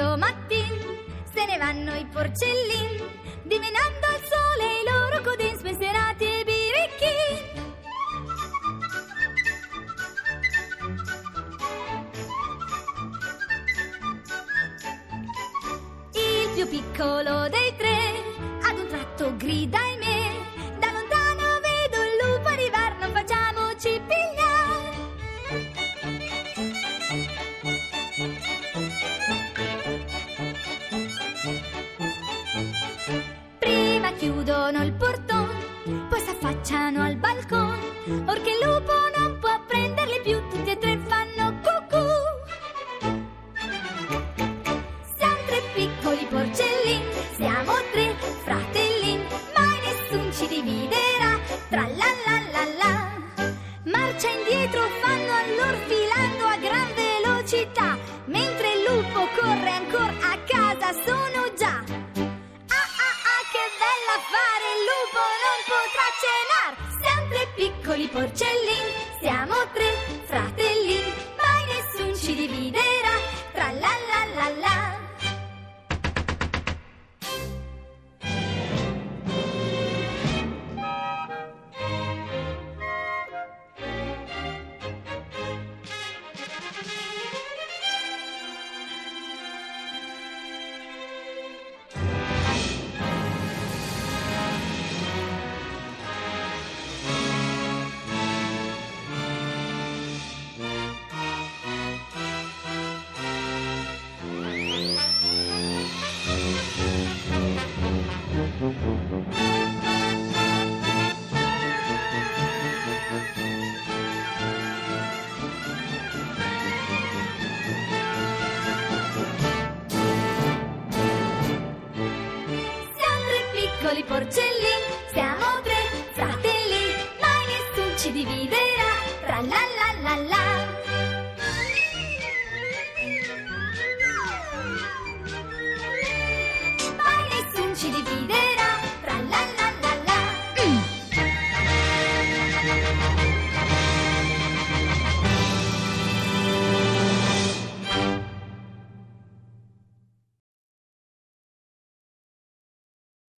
Presto mattin se ne vanno i porcellin, dimenando al sole i loro codin spensierati e biricchin. Il più piccolo dei tre ad un tratto grida: ahimè, da lontano vedo il lupo arrivar, non facciamoci pigliar. Prima chiudono il portone, poi s'affacciano al balcone, orché il lupo non può prenderli più, tutti e tre fanno cucù. Siamo tre piccoli porcellini, siamo tre fratellini, mai nessun ci dividerà, tra la la la la. Marcia indietro fanno allor filando a gran velocità, mentre il lupo corre ancora a casa sono già. Bella fare, il lupo non potrà cenar. Siamo tre piccoli porcellini, siamo tre fratellini, mai nessun ci dividerà, tra la la la la. Siamo tre piccoli porcellini, siamo tre fratelli, mai nessuno ci dividerà, tra la la la la.